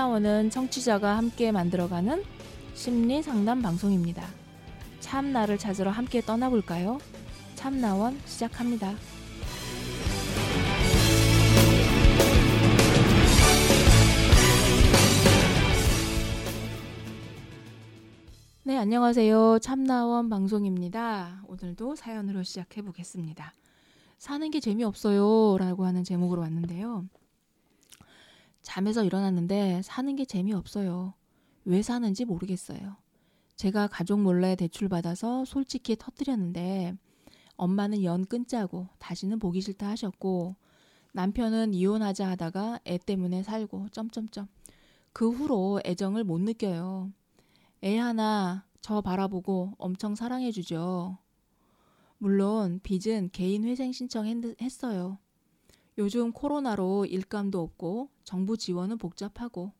참나원은 청취자가 함께 만들어가는 심리상담 방송입니다. 참나를 찾으러 함께 떠나볼까요? 참나원 시작합니다. 네, 안녕하세요. 참나원 방송입니다. 오늘도 사연으로 시작해 보겠습니다. 사는 게 재미없어요 라고 하는 제목으로 왔는데요. 잠에서 일어났는데 사는 게 재미없어요. 왜 사는지 모르겠어요. 제가 가족 몰래 대출받아서 솔직히 터뜨렸는데 엄마는 연 끊자고 다시는 보기 싫다 하셨고, 남편은 이혼하자 하다가 애 때문에 살고 점점점. 그 후로 애정을 못 느껴요. 애 하나 저 바라보고 엄청 사랑해주죠. 물론 빚은 개인 회생 신청했어요. 요즘 코로나로 일감도 없고 정부 지원은 복잡하고,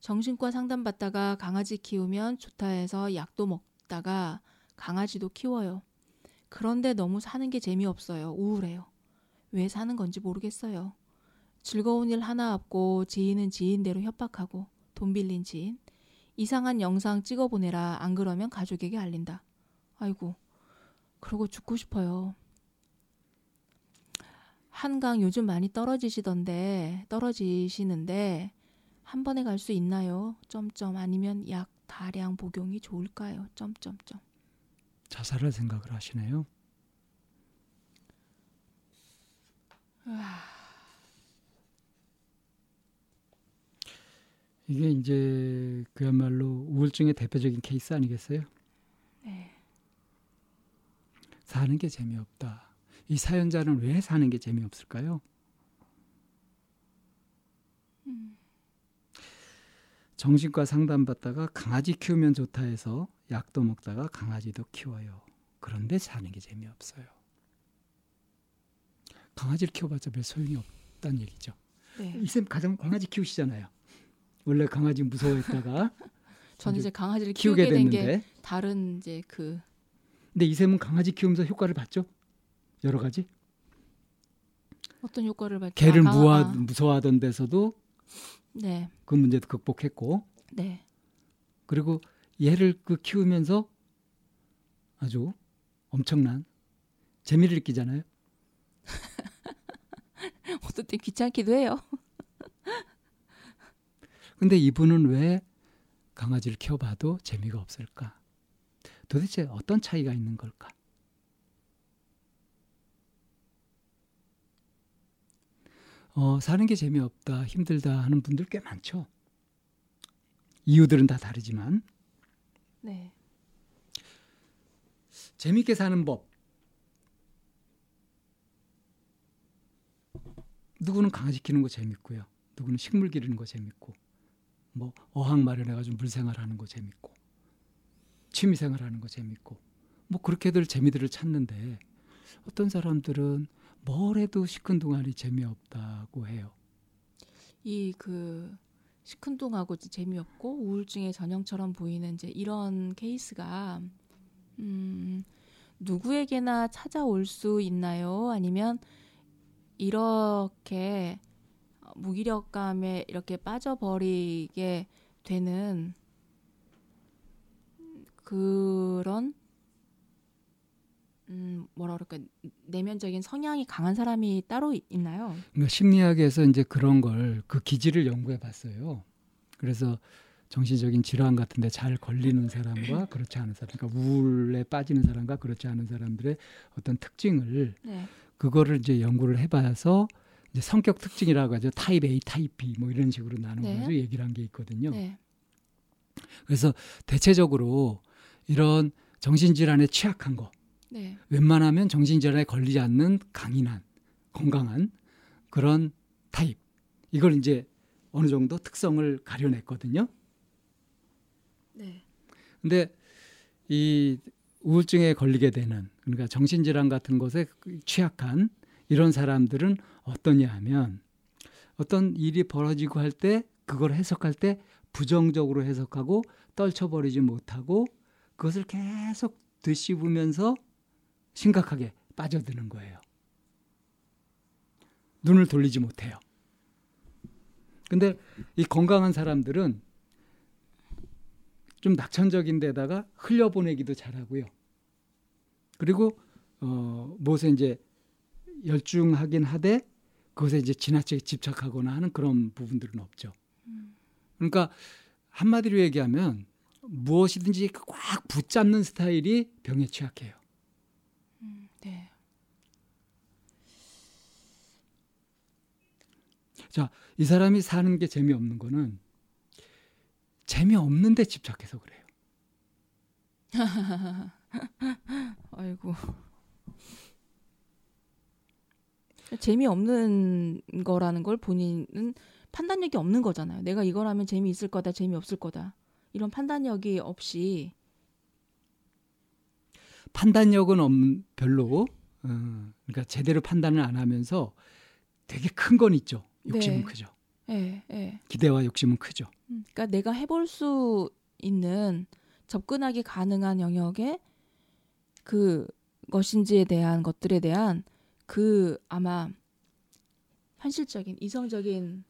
정신과 상담받다가 강아지 키우면 좋다 해서 약도 먹다가 강아지도 키워요. 그런데 너무 사는 게 재미없어요. 우울해요. 왜 사는 건지 모르겠어요. 즐거운 일 하나 없고 지인은 지인대로 협박하고, 돈 빌린 지인 이상한 영상 찍어보내라 안 그러면 가족에게 알린다. 아이고, 그러고 죽고 싶어요. 한강 요즘 많이 떨어지시는데 한 번에 갈 수 있나요? 점점. 아니면 약 다량 복용이 좋을까요? 점점점. 자살을 생각을 하시네요. 이게 이제 그야말로 우울증의 대표적인 케이스 아니겠어요? 네. 사는 게 재미없다. 이 사연자는 왜 사는 게 재미없을까요? 정신과 상담받다가 강아지 키우면 좋다 해서 약도 먹다가 강아지도 키워요. 그런데 사는 게 재미없어요. 강아지를 키워봤자 별 소용이 없다는 얘기죠. 네. 이쌤 가장 강아지 키우시잖아요. 원래 강아지 무서워했다가 저는 이제 강아지를 키우게 된 게 다른 이제 그. 근데 이쌤은 강아지 키우면서 효과를 봤죠? 여러 가지. 어떤 효과를 봤죠? 개를 무서워하던 데서도 네. 그 문제도 극복했고. 네. 그리고 얘를 그 키우면서 아주 엄청난 재미를 느끼잖아요. 어떤 때 귀찮기도 해요. 근데 이분은 왜 강아지를 키워봐도 재미가 없을까? 도대체 어떤 차이가 있는 걸까? 사는 게 재미없다, 힘들다 하는 분들 꽤 많죠. 이유들은 다 다르지만. 네. 재미있게 사는 법. 누구는 강아지 키우는 거 재밌고요. 누구는 식물 기르는 거 재밌고, 뭐 어항 마련해가지고 물생활하는 거 재밌고, 취미생활하는 거 재밌고, 뭐 그렇게들 재미들을 찾는데, 어떤 사람들은 뭘 해도 시큰둥하니 재미없다고 해요. 이 그 시큰둥하고 재미없고 우울증의 전형처럼 보이는 이제 이런 케이스가 누구에게나 찾아올 수 있나요? 아니면 이렇게 무기력감에 이렇게 빠져버리게 되는 그런 뭐라 그럴까, 내면적인 성향이 강한 사람이 따로 있나요? 그러니까 심리학에서 이제 그런 걸, 그 기질을 연구해 봤어요. 그래서 정신적인 질환 같은 데 잘 걸리는 사람과 그렇지 않은 사람, 그러니까 우울에 빠지는 사람과 그렇지 않은 사람들의 어떤 특징을 네. 그거를 이제 연구를 해봐서 이제 성격 특징이라고 하죠. 타입 A, 타입 B 뭐 이런 식으로 나눠가지고 네. 얘기를 한 게 있거든요. 네. 그래서 대체적으로 이런 정신질환에 취약한 거, 네. 웬만하면 정신질환에 걸리지 않는 강인한, 건강한 그런 타입. 이걸 이제 어느 정도 특성을 가려냈거든요. 네. 근데 이 우울증에 걸리게 되는, 그러니까 정신질환 같은 것에 취약한 이런 사람들은 어떠냐 하면, 어떤 일이 벌어지고 할 때 그걸 해석할 때 부정적으로 해석하고 떨쳐버리지 못하고 그것을 계속 되씹으면서 심각하게 빠져드는 거예요. 눈을 돌리지 못해요. 근데 이 건강한 사람들은 좀 낙천적인 데다가 흘려보내기도 잘하고요. 그리고 무엇에 이제 열중하긴 하되 그것에 이제 지나치게 집착하거나 하는 그런 부분들은 없죠. 그러니까 한마디로 얘기하면 무엇이든지 꽉 붙잡는 스타일이 병에 취약해요. 네. 자, 이 사람이 사는 게 재미없는 거는 재미없는 데 집착해서 그래요. 아이고. 재미없는 거라는 걸 본인은 판단력이 없는 거잖아요. 내가 이걸 하면 재미있을 거다, 재미없을 거다. 이런 판단력이 없이. 판단력은 별로. 그러니까 제대로 판단을 안 하면서 되게 큰 건 있죠. 욕심은 네. 크죠. 네, 네. 기대와 욕심은 크죠. 그러니까 내가 해볼 수 있는 접근하기 가능한 영역에 그것인지에 대한 것들에 대한 그 아마 현실적인 이성적인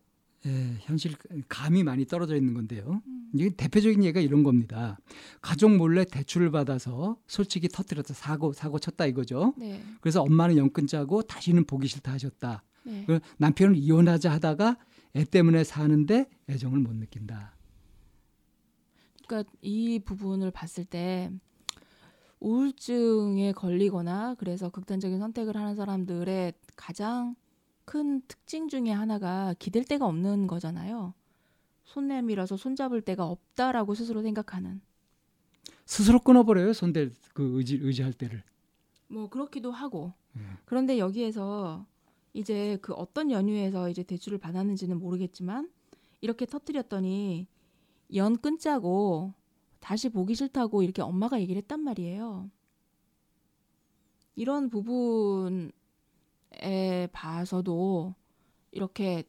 예, 현실 감이 많이 떨어져 있는 건데요. 이게 대표적인 예가 이런 겁니다. 가족 몰래 대출을 받아서 솔직히 터뜨려서 사고 쳤다 이거죠. 네. 그래서 엄마는 연끈 짜고 다시는 보기 싫다 하셨다. 네. 남편은 이혼하자 하다가 애 때문에 사는데 애정을 못 느낀다. 그러니까 이 부분을 봤을 때 우울증에 걸리거나 그래서 극단적인 선택을 하는 사람들의 가장 큰 특징 중에 하나가 기댈 데가 없는 거잖아요. 손 내밀어서 손잡을 데가 없다라고 스스로 생각하는. 스스로 끊어버려요. 손댈 그 의지할 데를. 뭐 그렇기도 하고. 그런데 여기에서 이제 그 어떤 연유에서 이제 대출을 받았는지는 모르겠지만 이렇게 터뜨렸더니 연 끊자고 다시 보기 싫다고 이렇게 엄마가 얘기를 했단 말이에요. 이런 부분에 봐서도 이렇게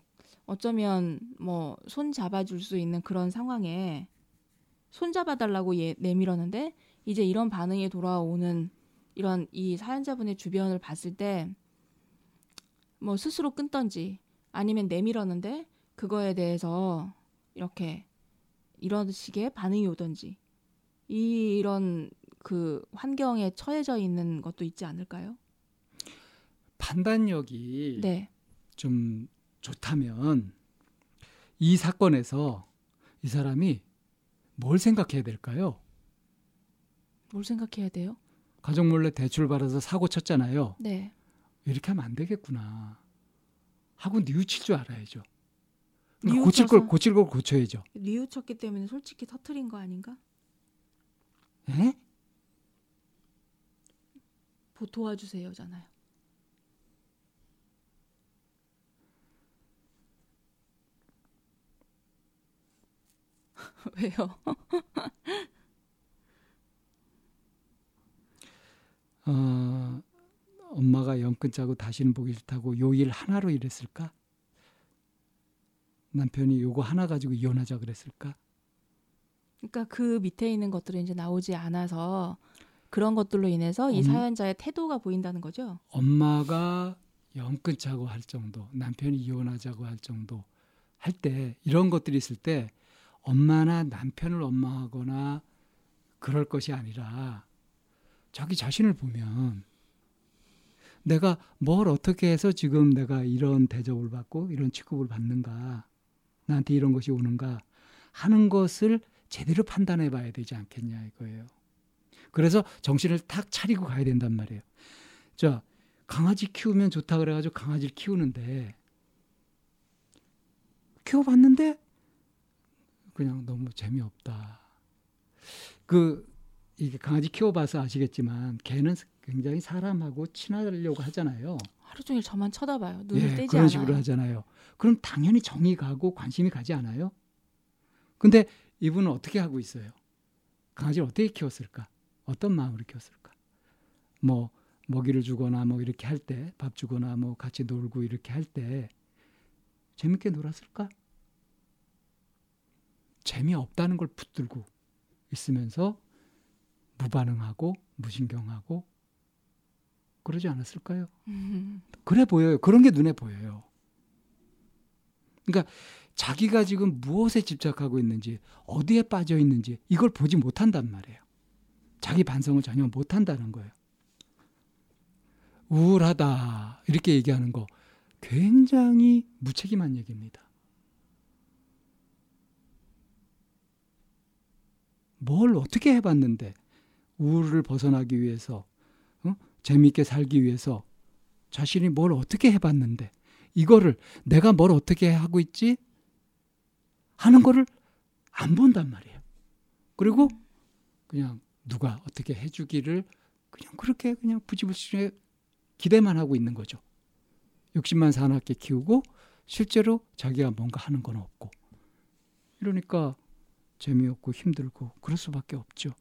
어쩌면 뭐 손 잡아줄 수 있는 그런 상황에 손 잡아달라고 내밀었는데 이제 이런 반응이 돌아오는 이런 이 사연자분의 주변을 봤을 때 뭐 스스로 끊던지 아니면 내밀었는데 그거에 대해서 이렇게 이런 식의 반응이 오던지 이런 그 환경에 처해져 있는 것도 있지 않을까요? 판단력이 네. 좀 좋다면 이 사건에서 이 사람이 뭘 생각해야 될까요? 뭘 생각해야 돼요? 가족 몰래 대출 받아서 사고 쳤잖아요. 네. 이렇게 하면 안 되겠구나 하고 뉘우칠 줄 알아야죠. 그러니까 고칠 걸 고쳐야죠. 뉘우쳤기 때문에 솔직히 터트린 거 아닌가? 에? 도와주세요잖아요. 왜요? 엄마가 연끈 짜고 다시는 보기 싫다고 요 일 하나로 이랬을까? 남편이 요거 하나 가지고 이혼하자 그랬을까? 그러니까 그 밑에 있는 것들은 이제 나오지 않아서 그런 것들로 인해서 이 사연자의 태도가 보인다는 거죠? 엄마가 연끈 짜고 할 정도, 남편이 이혼하자고 할 정도 할 때 이런 것들이 있을 때 엄마나 남편을 원망하거나 그럴 것이 아니라 자기 자신을 보면 내가 뭘 어떻게 해서 지금 내가 이런 대접을 받고 이런 취급을 받는가, 나한테 이런 것이 오는가 하는 것을 제대로 판단해 봐야 되지 않겠냐 이거예요. 그래서 정신을 탁 차리고 가야 된단 말이에요. 자, 강아지 키우면 좋다 그래가지고 강아지를 키우는데 키워봤는데 그냥 너무 재미없다. 이게 강아지 키워봐서 아시겠지만 개는 굉장히 사람하고 친하려고 하잖아요. 하루 종일 저만 쳐다봐요. 눈을 떼지 않아요. 그런 식으로 하잖아요. 그럼 당연히 정이 가고 관심이 가지 않아요? 근데 이분은 어떻게 하고 있어요? 강아지를 어떻게 키웠을까? 어떤 마음으로 키웠을까? 뭐 먹이를 주거나 뭐 이렇게 할 때 밥 주거나 뭐 같이 놀고 이렇게 할 때 재밌게 놀았을까? 재미없다는 걸 붙들고 있으면서 무반응하고 무신경하고 그러지 않았을까요? 그래 보여요. 그런 게 눈에 보여요. 그러니까 자기가 지금 무엇에 집착하고 있는지, 어디에 빠져 있는지 이걸 보지 못한단 말이에요. 자기 반성을 전혀 못한다는 거예요. 우울하다 이렇게 얘기하는 거 굉장히 무책임한 얘기입니다. 뭘 어떻게 해봤는데 우울을 벗어나기 위해서, 재미있게 살기 위해서 자신이 뭘 어떻게 해봤는데 이거를 내가 뭘 어떻게 하고 있지 하는 거를 안 본단 말이에요. 그리고 그냥 누가 어떻게 해주기를 그냥 그렇게 그냥 부지불식에 기대만 하고 있는 거죠. 욕심만 사납게 키우고 실제로 자기가 뭔가 하는 건 없고, 이러니까 재미없고 힘들고 그럴 수밖에 없죠.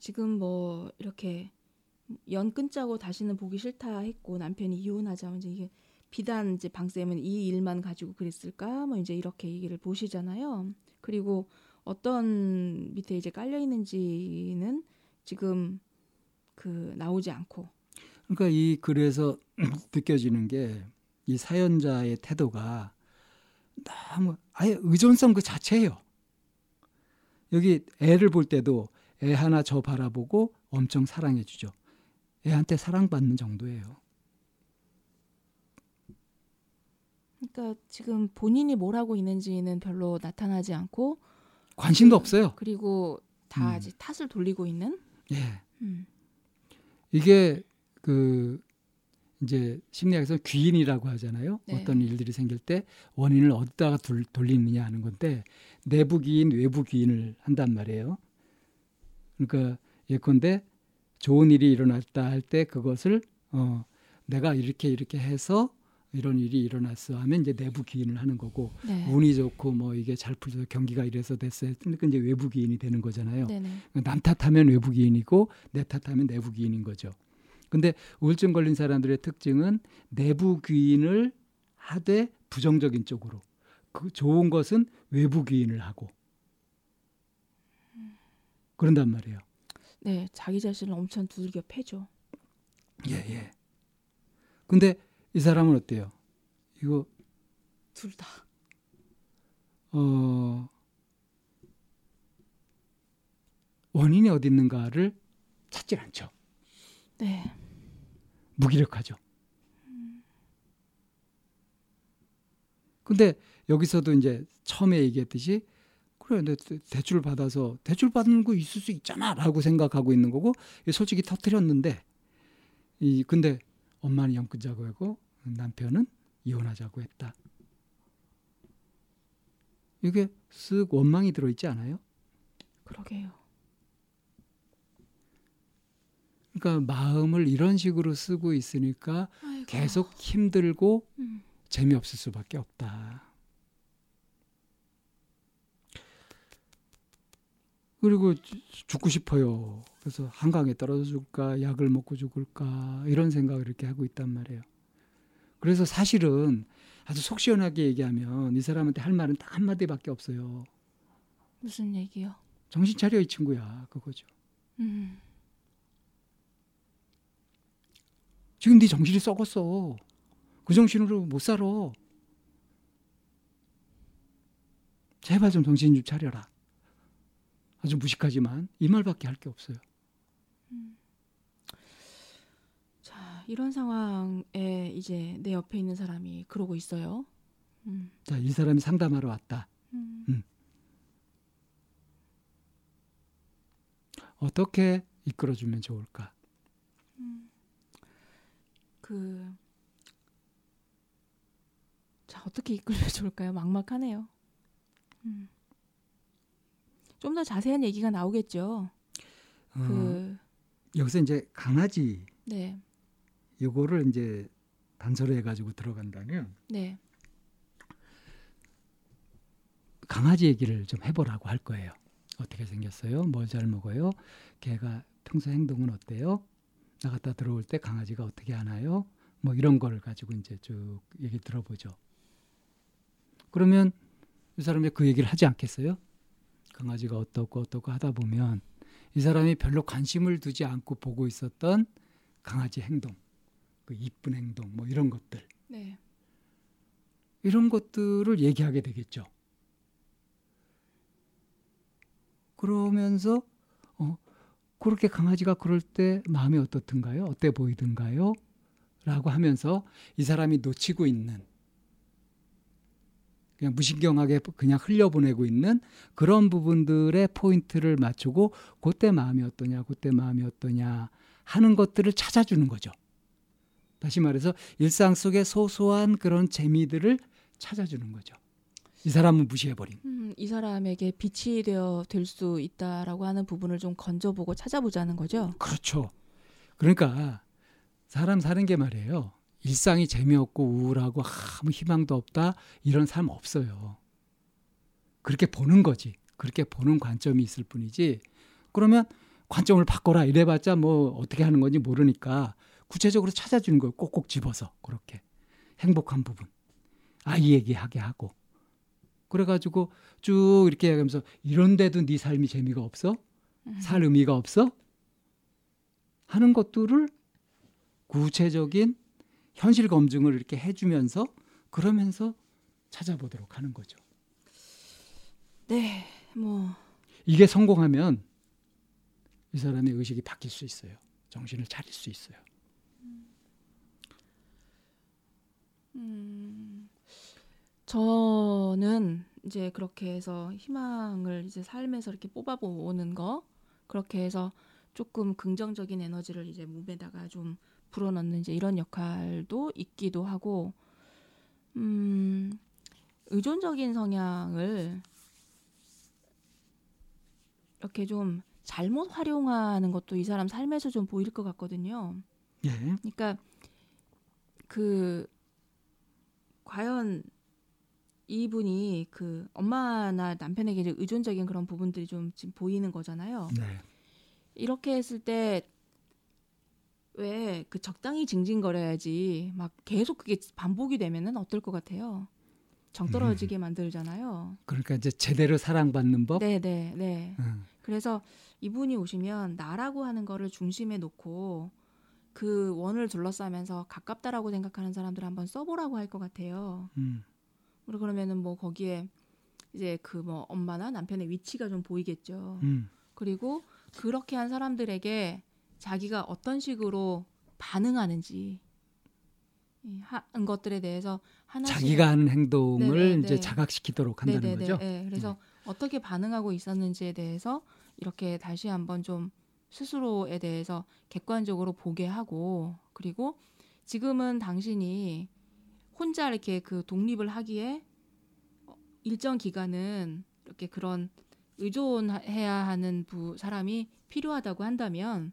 지금 뭐 이렇게 연 끊자고 다시는 보기 싫다 했고 남편이 이혼하자면 이제 이게 비단 이제 방쌤은 이 일만 가지고 그랬을까 뭐 이제 이렇게 얘기를 보시잖아요. 그리고 어떤 밑에 이제 깔려 있는지는 지금 그 나오지 않고. 그러니까 이 글에서 느껴지는 게 이 사연자의 태도가 너무 아예 의존성 그 자체예요. 여기 애를 볼 때도 애 하나 저 바라보고 엄청 사랑해 주죠. 애한테 사랑받는 정도예요. 그러니까 지금 본인이 뭘 하고 있는지는 별로 나타나지 않고 관심도 없어요. 그리고 다 이제 탓을 돌리고 있는. 예. 이게 그 이제 심리학에서 귀인이라고 하잖아요. 네. 어떤 일들이 생길 때 원인을 어디다가 돌리느냐 하는 건데, 내부 귀인, 외부 귀인을 한단 말이에요. 그러니까 예컨대 좋은 일이 일어났다 할 때 그것을 내가 이렇게 해서 이런 일이 일어났어 하면 이제 내부 기인을 하는 거고, 네. 운이 좋고 뭐 이게 잘 풀려서 경기가 이래서 됐어 했으니까 이제 외부 기인이 되는 거잖아요. 네네. 남 탓하면 외부 기인이고 내 탓하면 내부 기인인 거죠. 근데 우울증 걸린 사람들의 특징은 내부 기인을 하되 부정적인 쪽으로, 그 좋은 것은 외부 기인을 하고 그런단 말이에요. 네, 자기 자신을 엄청 두들겨 패죠. 예. 근데 이 사람은 어때요? 이거 둘 다. 원인이 어디 있는가를 찾지 않죠. 네. 무기력하죠. 근데 여기서도 이제 처음에 얘기했듯이 그래, 내 대출 받아서 대출 받는 거 있을 수 있잖아라고 생각하고 있는 거고, 솔직히 터뜨렸는데, 근데 엄마는 연 끊자고 하고 남편은 이혼하자고 했다. 이게 쓱 원망이 들어있지 않아요? 그러게요. 그러니까 마음을 이런 식으로 쓰고 있으니까 아이고. 계속 힘들고 재미없을 수밖에 없다. 그리고 죽고 싶어요. 그래서 한강에 떨어져 죽을까, 약을 먹고 죽을까, 이런 생각을 이렇게 하고 있단 말이에요. 그래서 사실은 아주 속 시원하게 얘기하면 이 사람한테 할 말은 딱 한마디밖에 없어요. 무슨 얘기요? 정신 차려 이 친구야, 그거죠. 지금 네 정신이 썩었어. 그 정신으로 못 살아. 제발 좀 정신 좀 차려라. 아주 무식하지만 이 말밖에 할 게 없어요. 자, 이런 상황에 이제 내 옆에 있는 사람이 그러고 있어요. 자, 이 사람이 상담하러 왔다. 어떻게 이끌어주면 좋을까? 어떻게 이끌면 좋을까요? 막막하네요. 좀 더 자세한 얘기가 나오겠죠. 여기서 이제 강아지, 네. 요거를 이제 단서로 해가지고 들어간다면, 네. 강아지 얘기를 좀 해보라고 할 거예요. 어떻게 생겼어요? 뭘 잘 먹어요? 걔가 평소 행동은 어때요? 나갔다 들어올 때 강아지가 어떻게 하나요? 뭐 이런 걸 가지고 이제 쭉 얘기 들어보죠. 그러면 이 사람이 그 얘기를 하지 않겠어요? 강아지가 어떻고 하다 보면 이 사람이 별로 관심을 두지 않고 보고 있었던 강아지 행동, 그 이쁜 행동 뭐 이런 것들, 네. 이런 것들을 얘기하게 되겠죠. 그러면서 그렇게 강아지가 그럴 때 마음이 어떻든가요? 어때 보이든가요? 라고 하면서 이 사람이 놓치고 있는, 그냥 무신경하게 그냥 흘려보내고 있는 그런 부분들의 포인트를 맞추고 그때 마음이 어떠냐, 그때 마음이 어떠냐 하는 것들을 찾아주는 거죠. 다시 말해서 일상 속의 소소한 그런 재미들을 찾아주는 거죠. 이 사람은 무시해버린. 이 사람에게 빛이 되어 될 수 있다라고 하는 부분을 좀 건져보고 찾아보자는 거죠. 그렇죠. 그러니까 사람 사는 게 말이에요. 일상이 재미없고 우울하고 아무 희망도 없다 이런 삶 없어요. 그렇게 보는 거지. 그렇게 보는 관점이 있을 뿐이지. 그러면 관점을 바꿔라 이래봤자 뭐 어떻게 하는 건지 모르니까 구체적으로 찾아주는 걸 꼭꼭 집어서 그렇게 행복한 부분 아이 얘기하게 하고 그래가지고 쭉 이렇게 하면서 이런데도 네 삶이 재미가 없어? 살 의미가 없어? 하는 것들을 구체적인 현실 검증을 이렇게 해주면서 그러면서 찾아보도록 하는 거죠. 네, 뭐 이게 성공하면 이 사람의 의식이 바뀔 수 있어요. 정신을 차릴 수 있어요. 저는 이제 그렇게 해서 희망을 이제 삶에서 이렇게 뽑아보는 거, 그렇게 해서 조금 긍정적인 에너지를 이제 몸에다가 좀 불어넣는 이제 이런 역할도 있기도 하고, 의존적인 성향을 이렇게 좀 잘못 활용하는 것도 이 사람 삶에서 좀 보일 것 같거든요. 예. 그러니까 그 과연 이분이 그 엄마나 남편에게 이제 의존적인 그런 부분들이 좀 지금 보이는 거잖아요. 네. 이렇게 했을 때 왜 그 적당히 징징거려야지 막 계속 그게 반복이 되면은 어떨 것 같아요? 정 떨어지게 만들잖아요. 그러니까 이제 제대로 사랑받는 법? 네네네. 네. 그래서 이분이 오시면 나라고 하는 거를 중심에 놓고 그 원을 둘러싸면서 가깝다라고 생각하는 사람들 한번 써보라고 할 것 같아요. 그러면은 뭐 거기에 이제 그 뭐 엄마나 남편의 위치가 좀 보이겠죠. 그리고 그렇게 한 사람들에게 자기가 어떤 식으로 반응하는지 하는 것들에 대해서 하나씩 자기가 하는 행동을 네네네. 이제 자각시키도록 한다는 네네네. 거죠. 네. 그래서 어떻게 반응하고 있었는지에 대해서 이렇게 다시 한번 좀 스스로에 대해서 객관적으로 보게 하고, 그리고 지금은 당신이 혼자 이렇게 그 독립을 하기에 일정 기간은 이렇게 그런 의존해야 하는 사람이 필요하다고 한다면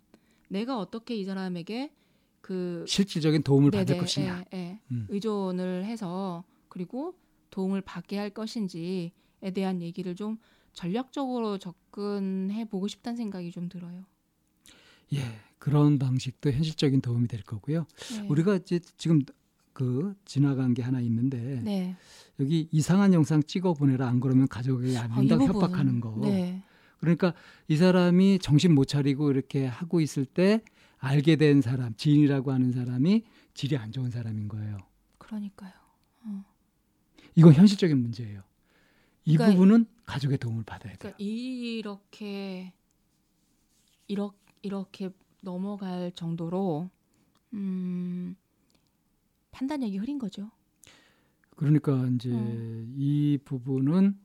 내가 어떻게 이 사람에게 그 실질적인 도움을 네네, 받을 것이냐 의존을 해서 그리고 도움을 받게 할 것인지에 대한 얘기를 좀 전략적으로 접근해 보고 싶다는 생각이 좀 들어요. 예, 그런 방식도 현실적인 도움이 될 거고요. 네. 우리가 이제 지금 그 지나간 게 하나 있는데 네. 여기 이상한 영상 찍어 보내라 안 그러면 가족이 안 된다고 협박하는 거. 네. 그러니까 이 사람이 정신 못 차리고 이렇게 하고 있을 때 알게 된 사람, 지인이라고 하는 사람이 질이 안 좋은 사람인 거예요. 그러니까요. 이건 현실적인 문제예요. 이 그러니까 부분은 가족의 도움을 받아야 그러니까 돼요. 이렇게 넘어갈 정도로 판단력이 흐린 거죠. 그러니까 이제 이 부분은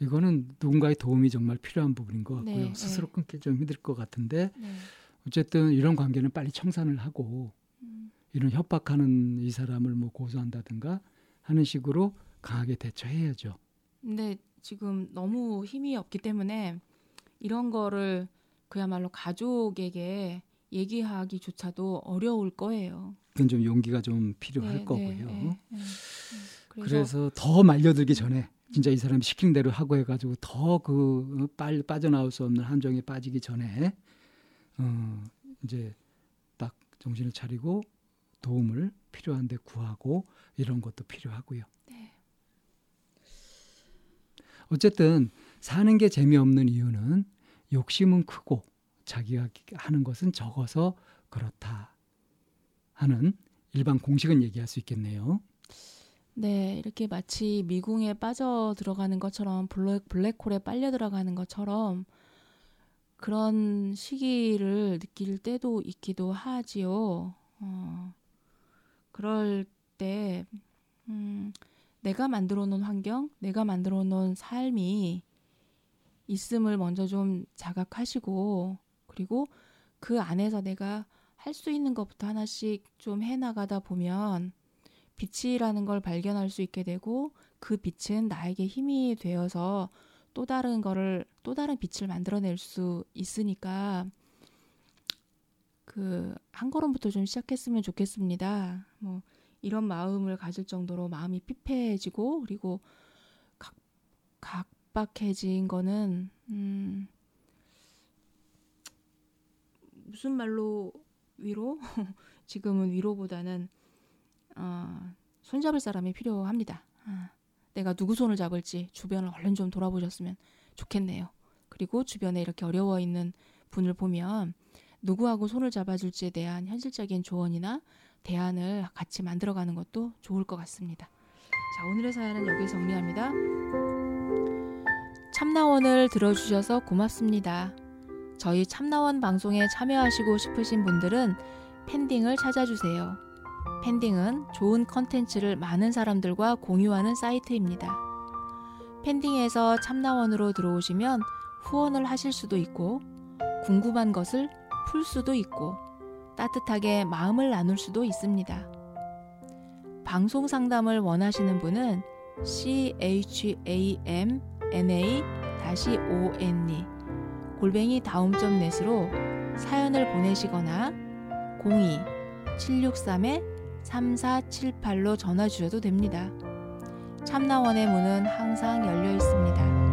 이거는 누군가의 도움이 정말 필요한 부분인 것 같고요. 네, 스스로 끊기 좀 힘들 것 같은데 어쨌든 이런 관계는 빨리 청산을 하고 이런 협박하는 이 사람을 뭐 고소한다든가 하는 식으로 강하게 대처해야죠. 근데 지금 너무 힘이 없기 때문에 이런 거를 그야말로 가족에게 얘기하기조차도 어려울 거예요. 그건 좀 용기가 좀 필요할 거고요. 네. 그래서 더 말려들기 전에 진짜 이 사람이 시키는 대로 하고 해가지고 더 그 빨리 빠져나올 수 없는 함정에 빠지기 전에 이제 딱 정신을 차리고 도움을 필요한데 구하고 이런 것도 필요하고요. 네. 어쨌든 사는 게 재미없는 이유는 욕심은 크고 자기가 하는 것은 적어서 그렇다 하는 일반 공식은 얘기할 수 있겠네요. 네, 이렇게 마치 미궁에 빠져 들어가는 것처럼 블랙홀에 빨려 들어가는 것처럼 그런 시기를 느낄 때도 있기도 하지요. 그럴 때 내가 만들어 놓은 환경, 내가 만들어 놓은 삶이 있음을 먼저 좀 자각하시고 그리고 그 안에서 내가 할 수 있는 것부터 하나씩 좀 해나가다 보면 빛이라는 걸 발견할 수 있게 되고 그 빛은 나에게 힘이 되어서 또 다른 빛을 만들어낼 수 있으니까 그 한 걸음부터 좀 시작했으면 좋겠습니다. 뭐 이런 마음을 가질 정도로 마음이 피폐해지고 그리고 각박해진 거는 무슨 말로 위로? 지금은 위로보다는 손잡을 사람이 필요합니다. 내가 누구 손을 잡을지 주변을 얼른 좀 돌아보셨으면 좋겠네요. 그리고 주변에 이렇게 어려워 있는 분을 보면 누구하고 손을 잡아줄지에 대한 현실적인 조언이나 대안을 같이 만들어가는 것도 좋을 것 같습니다. 자, 오늘의 사연은 여기 정리합니다. 참나원을 들어주셔서 고맙습니다. 저희 참나원 방송에 참여하시고 싶으신 분들은 팬딩을 찾아주세요. 팬딩은 좋은 컨텐츠를 많은 사람들과 공유하는 사이트입니다. 팬딩에서 참나원으로 들어오시면 후원을 하실 수도 있고 궁금한 것을 풀 수도 있고 따뜻하게 마음을 나눌 수도 있습니다. 방송 상담을 원하시는 분은 chamna-one@daum.net으로 사연을 보내시거나 02-763-3478로 전화 주셔도 됩니다. 참나원의 문은 항상 열려 있습니다.